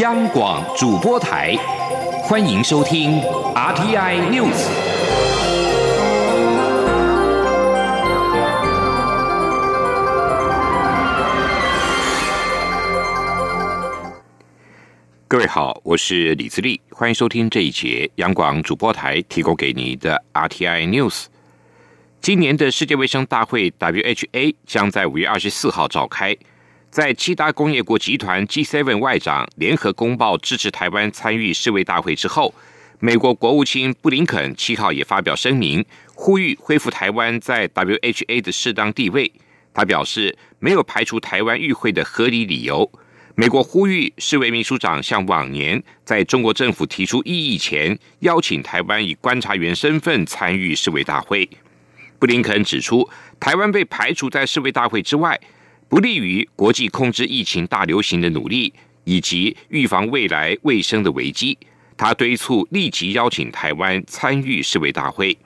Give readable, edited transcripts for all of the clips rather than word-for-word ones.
央广主播台，欢迎收听 RTI News。各位好，我是李自立，欢迎收听这一节央广主播台提供给你的 RTI News。今年的世界卫生大会 （WHA） 将在5月24号召开。在7大工业国集团 G7 外长联合公报支持台湾参与世卫大会之后，美国国务卿布林肯7号也发表声明，呼吁恢复台湾在 WHA 的适当地位。他表示，没有排除台湾与会的合理理由。美国呼吁世卫秘书长像往年在中国政府提出异议前，邀请台湾以观察员身份参与世卫大会。布林肯指出，台湾被排除在世卫大会之外，不利于国际控制疫情大流行的努力，以及预防未来卫生的危机。他敦促立即邀请台湾参与世卫大会。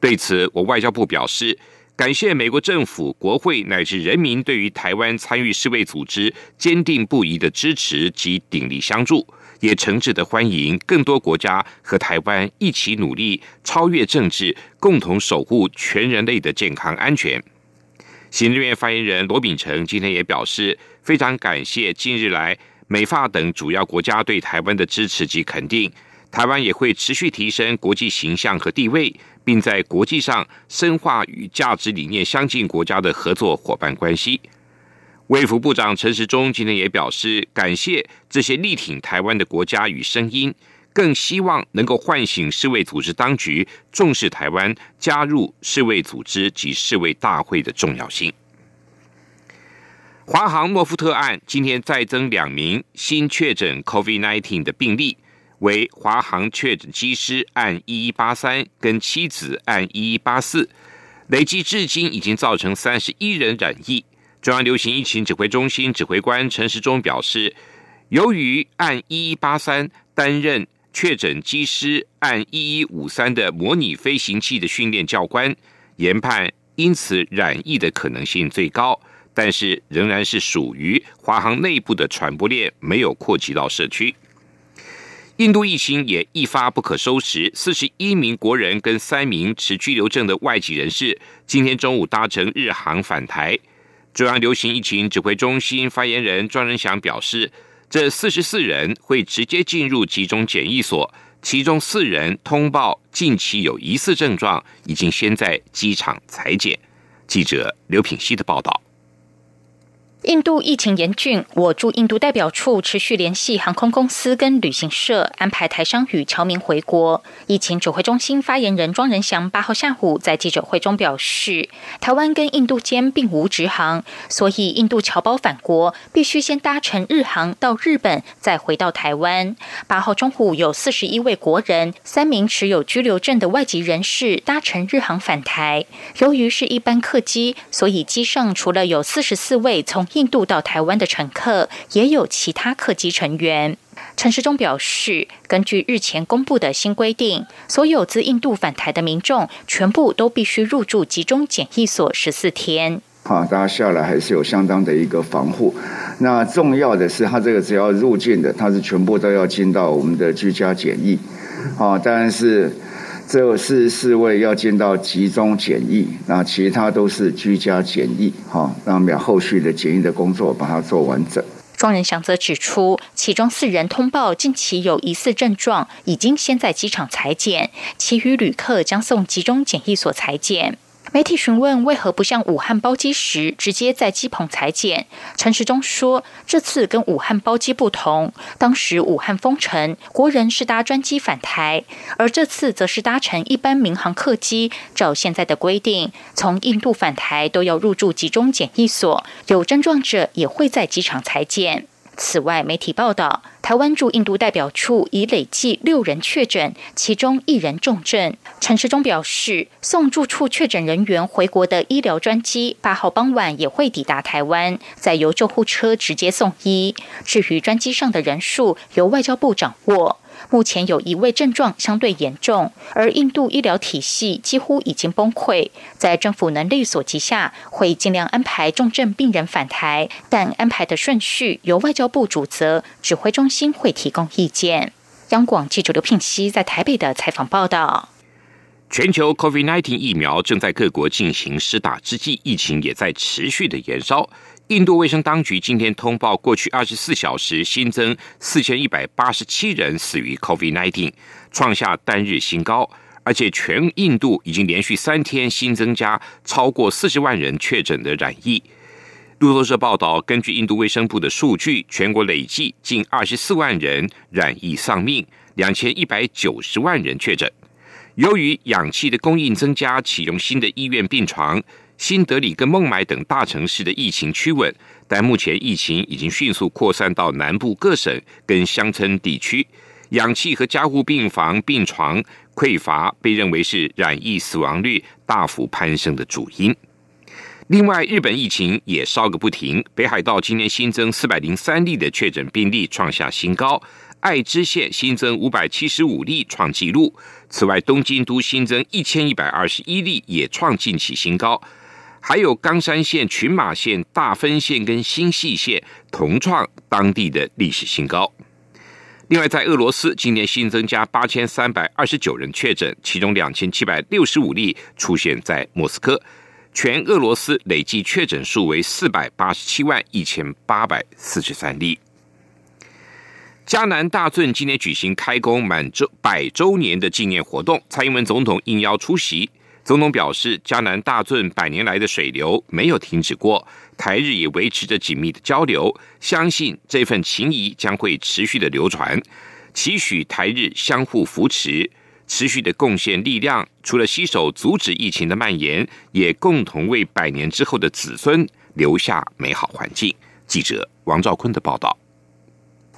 对此，我外交部表示，感谢美国政府、国会乃至人民对于台湾参与世卫组织坚定不移的支持及鼎力相助，也诚挚地欢迎更多国家和台湾一起努力，超越政治，共同守护全人类的健康安全。行政院发言人罗秉成今天也表示，非常感谢近日来美法等主要国家对台湾的支持及肯定，台湾也会持续提升国际形象和地位，并在国际上深化与价值理念相近国家的合作伙伴关系。卫福部长陈时中今天也表示，感谢这些力挺台湾的国家与声音，更希望能够唤醒世卫组织当局重视台湾加入世卫组织及世卫大会的重要性。华航诺夫特案今天再增2名新确诊 COVID-19 的病例，为华航确诊机师案1183跟妻子案1184，累计至今已经造成31人染疫。中央流行疫情指挥中心指挥官陈时中表示，由于案1183担任确诊机师案1153的模拟飞行器的训练教官，研判因此染疫的可能性最高，但是仍然是属于华航内部的传播链，没有扩及到社区。印度疫情也一发不可收拾，41名国人跟3名持居留证的外籍人士今天中午搭乘日航返台。中央流行疫情指挥中心发言人庄仁祥表示，这44人会直接进入集中检疫所，其中4人通报近期有疑似症状，已经先在机场裁剪。记者刘品希的报道。印度疫情严峻，我驻印度代表处持续联系航空公司跟旅行社，安排台商与侨民回国。疫情指挥中心发言人庄仁祥8号下午在记者会中表示，台湾跟印度间并无直航，所以印度侨胞返国必须先搭乘日航到日本，再回到台湾。8号中午有41位国人、3名持有居留证的外籍人士搭乘日航返台。由于是一班客机，所以机上除了有44位从印度到台湾的乘客，也有其他客机成员。陈时中表示，根据日前公布的新规定，所有自印度返台的民众全部都必须入住集中检疫所14天。大家下来还是有相当的一个防护。那重要的是，他这个只要入境的，他是全部都要进到我们的居家检疫。当然是这44位要进到集中检疫，那其他都是居家检疫，那我们要后续的检疫的工作把它做完整。庄仁祥则指出，其中4人通报近期有疑似症状，已经先在机场裁剪，其余旅客将送集中检疫所裁剪。媒体询问为何不像武汉包机时直接在机棚裁剪，陈时中说，这次跟武汉包机不同，当时武汉封城，国人是搭专机返台，而这次则是搭乘一般民航客机。照现在的规定，从印度返台都要入住集中检疫所，有症状者也会在机场裁剪。此外，媒体报道，台湾驻印度代表处已累计6人确诊，其中1人重症。陈时中表示，送住处确诊人员回国的医疗专机8号傍晚也会抵达台湾，再由救护车直接送医。至于专机上的人数，由外交部掌握。目前有一位症状相对严重，而印度医疗体系几乎已经崩溃，在政府能力所及下，会尽量安排重症病人返台，但安排的顺序由外交部主责，指挥中心会提供意见。央广记者刘聘熙在台北的采访报道。全球 COVID-19 疫苗正在各国进行施打之际，疫情也在持续的延烧。印度卫生当局今天通报，过去24小时新增4187人死于 COVID-19， 创下单日新高，而且全印度已经连续3天新增加超过40万人确诊的染疫。路透社报道，根据印度卫生部的数据，全国累计近24万人染疫丧命，2190万人确诊。由于氧气的供应增加，启用新的医院病床，新德里跟孟买等大城市的疫情趋稳，但目前疫情已经迅速扩散到南部各省跟乡村地区，氧气和加护病房病床匮乏被认为是染疫死亡率大幅攀升的主因。另外，日本疫情也烧个不停，北海道今年新增403例的确诊病例，创下新高，爱知县新增575例创纪录，此外东京都新增1121例也创近期新高，还有冈山县、群马县、大分县跟新舄县同创当地的历史新高。另外，在俄罗斯今年新增加8329人确诊，其中2765例出现在莫斯科，全俄罗斯累计确诊数为4871843例。迦南大圳今年举行开工满100周年的纪念活动，蔡英文总统应邀出席。总统表示，迦南大圳100年来的水流没有停止过，台日也维持着紧密的交流，相信这份情谊将会持续的流传，期许台日相互扶持，持续的贡献力量，除了携手阻止疫情的蔓延，也共同为100年之后的子孙留下美好环境。记者王兆坤的报道。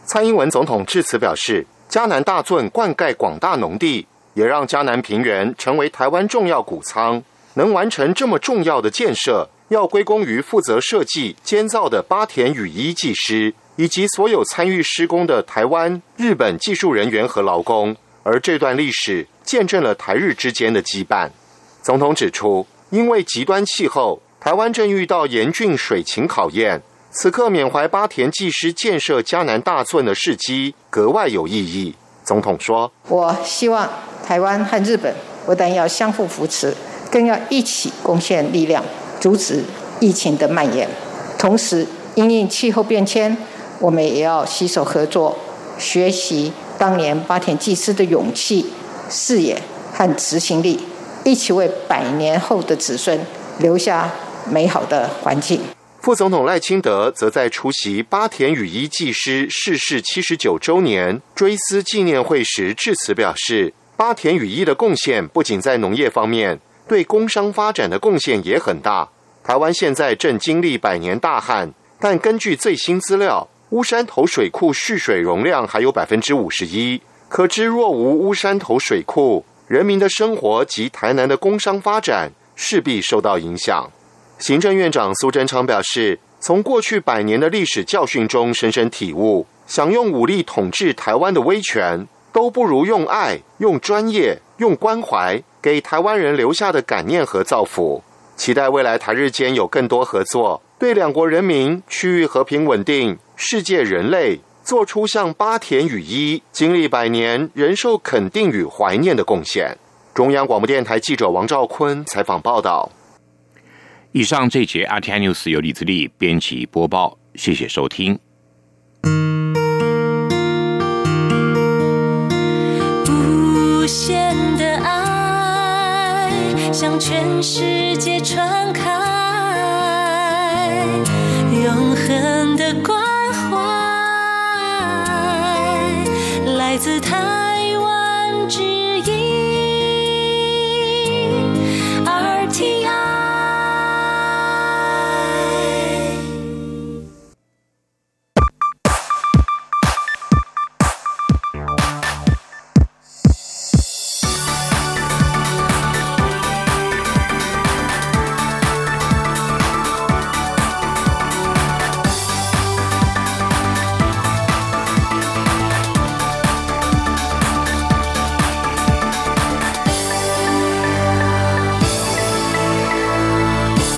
蔡英文总统致辞表示，迦南大圳灌溉广大农地，也让迦南平原成为台湾重要谷仓。能完成这么重要的建设，要归功于负责设计、监造的八田与一技师，以及所有参与施工的台湾、日本技术人员和劳工。而这段历史见证了台日之间的羁绊。总统指出，因为极端气候，台湾正遇到严峻水情考验。此刻缅怀八田技师建设迦南大圳的事迹格外有意义。总统说，我希望台湾和日本不但要相互扶持，更要一起贡献力量，阻止疫情的蔓延。同时因应气候变迁，我们也要携手合作，学习当年八田技师的勇气、视野和执行力，一起为100年后的子孙留下美好的环境。副总统赖清德则在出席八田与一技师逝世79周年追思纪念会时致辞表示，八田与一的贡献不仅在农业方面，对工商发展的贡献也很大。台湾现在正经历100年大旱，但根据最新资料，乌山头水库蓄水容量还有51%，可知若无乌山头水库，人民的生活及台南的工商发展势必受到影响。行政院长苏贞昌表示，从过去100年的历史教训中深深体悟，想用武力统治台湾的威权，都不如用爱、用专业、用关怀，给台湾人留下的感念和造福。期待未来台日间有更多合作，对两国人民、区域和平稳定、世界人类，做出像八田与一经历100年仍受肯定与怀念的贡献。中央广播电台记者王兆坤采访报道。以上这节 RTI News 由李自立编辑播报，谢谢收听。无限的爱向全世界传开，永恒的关怀来自他。